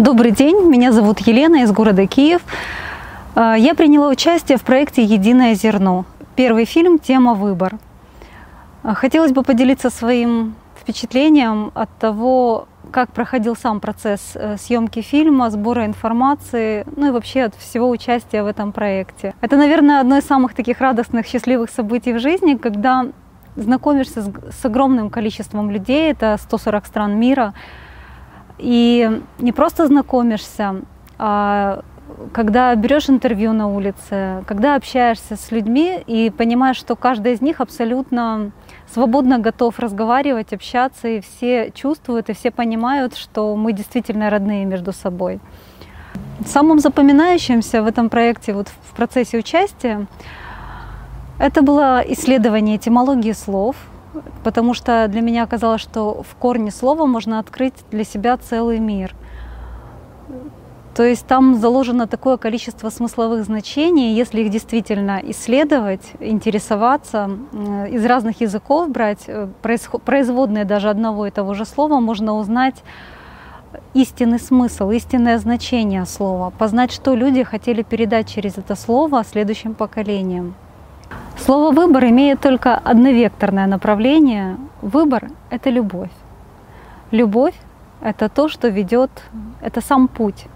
Добрый день, меня зовут Елена из города Киев. Я приняла участие в проекте «Единое зерно». Первый фильм, тема «Выбор». Хотелось бы поделиться своим впечатлением от того, как проходил сам процесс съемки фильма, сбора информации, ну и вообще от всего участия в этом проекте. Это, наверное, одно из самых таких радостных, счастливых событий в жизни, когда знакомишься с огромным количеством людей, это 140 стран мира, и не просто знакомишься, а когда берешь интервью на улице, когда общаешься с людьми и понимаешь, что каждый из них абсолютно свободно готов разговаривать, общаться, и все чувствуют, и все понимают, что мы действительно родные между собой. Самым запоминающимся в этом проекте, вот в процессе участия, это было исследование этимологии слов, потому что для меня оказалось, что в корне слова можно открыть для себя целый мир. То есть там заложено такое количество смысловых значений, если их действительно исследовать, интересоваться, из разных языков брать, производные даже одного и того же слова, можно узнать истинный смысл, истинное значение слова, познать, что люди хотели передать через это слово следующим поколениям. Слово «выбор» имеет только одновекторное направление. Выбор — это любовь. Любовь — это то, что ведет, это сам путь.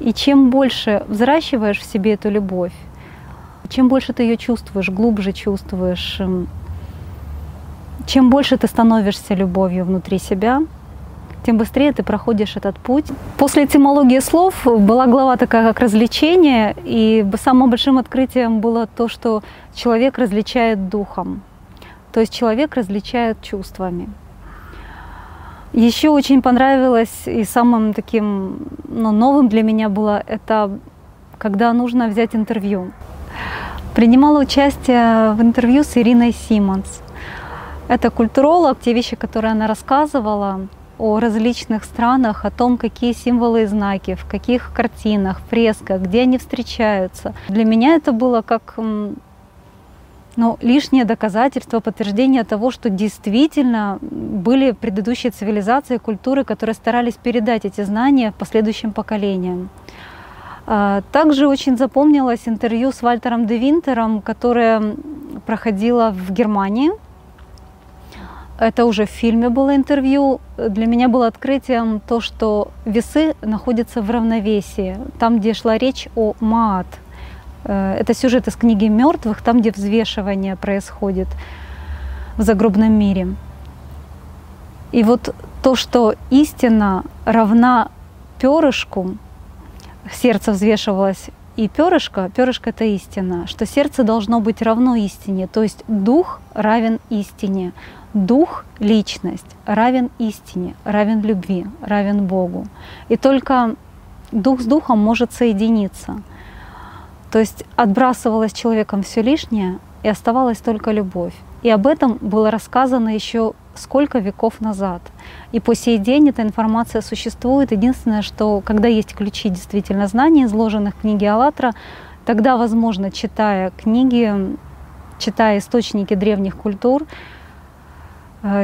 И чем больше взращиваешь в себе эту любовь, чем больше ты ее чувствуешь, глубже чувствуешь, чем больше ты становишься любовью внутри себя, тем быстрее ты проходишь этот путь. После этимологии слов была глава такая, как развлечение, и самым большим открытием было то, что человек различает духом, то есть человек различает чувствами. Еще очень понравилось и самым таким новым для меня было это, когда нужно взять интервью. Принимала участие в интервью с Ириной Симонс. Это культуролог, те вещи, которые она рассказывала о различных странах, о том, какие символы и знаки, в каких картинах, фресках, где они встречаются. Для меня это было как лишнее доказательство, подтверждение того, что действительно были предыдущие цивилизации, культуры, которые старались передать эти знания последующим поколениям. Также очень запомнилось интервью с Вальтером де Винтером, которое проходило в Германии. Это уже в фильме было интервью. Для меня было открытием то, что весы находятся в равновесии, там, где шла речь о Маат. Это сюжет из книги «Мертвых», там, где взвешивание происходит в загробном мире. И вот то, что истина равна перышку, сердце взвешивалось, и перышко — это истина, что сердце должно быть равно истине, то есть дух равен истине. Дух, личность равен истине, равен любви, равен Богу. И только дух с духом может соединиться. То есть отбрасывалось человеком все лишнее, и оставалась только любовь. И об этом было рассказано еще сколько веков назад. И по сей день эта информация существует. Единственное, что когда есть ключи действительно знаний, изложенных в книге «АллатРа», тогда, возможно, читая книги, читая источники древних культур,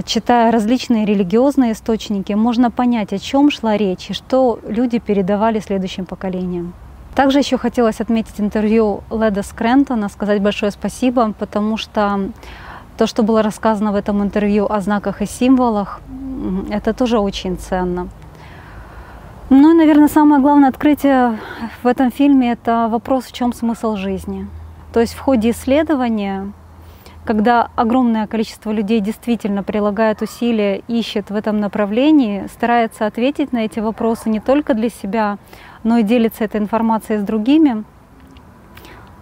читая различные религиозные источники, можно понять, о чем шла речь и что люди передавали следующим поколениям. Также еще хотелось отметить интервью Леда Скрентона, сказать большое спасибо, потому что то, что было рассказано в этом интервью о знаках и символах, это тоже очень ценно. Ну и, наверное, самое главное открытие в этом фильме — это вопрос, в чем смысл жизни. То есть в ходе исследования, когда огромное количество людей действительно прилагает усилия, ищет в этом направлении, старается ответить на эти вопросы не только для себя, но и делится этой информацией с другими,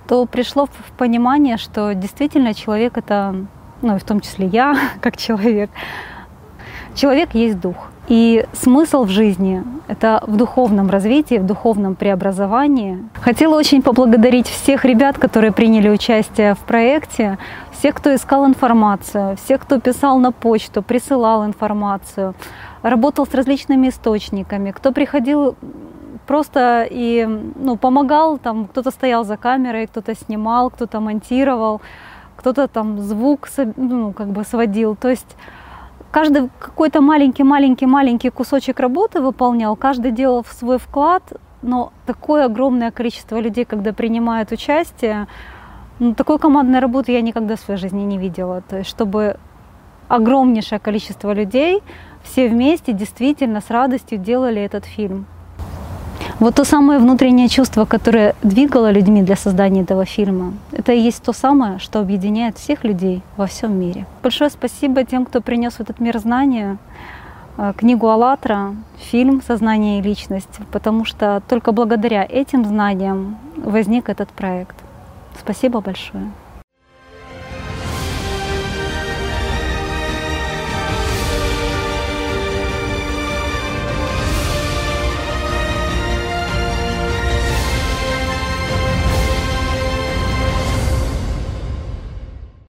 то пришло в понимание, что действительно человек — это, ну и в том числе я, как человек, человек есть дух. И смысл в жизни — это в духовном развитии, в духовном преобразовании. Хотела очень поблагодарить всех ребят, которые приняли участие в проекте, всех, кто искал информацию, всех, кто писал на почту, присылал информацию, работал с различными источниками, кто приходил просто и помогал, там кто-то стоял за камерой, кто-то снимал, кто-то монтировал, кто-то там звук сводил. То есть Каждый какой-то маленький кусочек работы выполнял, каждый делал свой вклад, но такое огромное количество людей, когда принимают участие, ну, такой командной работы я никогда в своей жизни не видела. То есть, чтобы огромнейшее количество людей все вместе действительно с радостью делали этот фильм. Вот то самое внутреннее чувство, которое двигало людьми для создания этого фильма, это и есть то самое, что объединяет всех людей во всем мире. Большое спасибо тем, кто принес в этот мир знания, книгу «АллатРа», фильм «Сознание и личность», потому что только благодаря этим знаниям возник этот проект. Спасибо большое.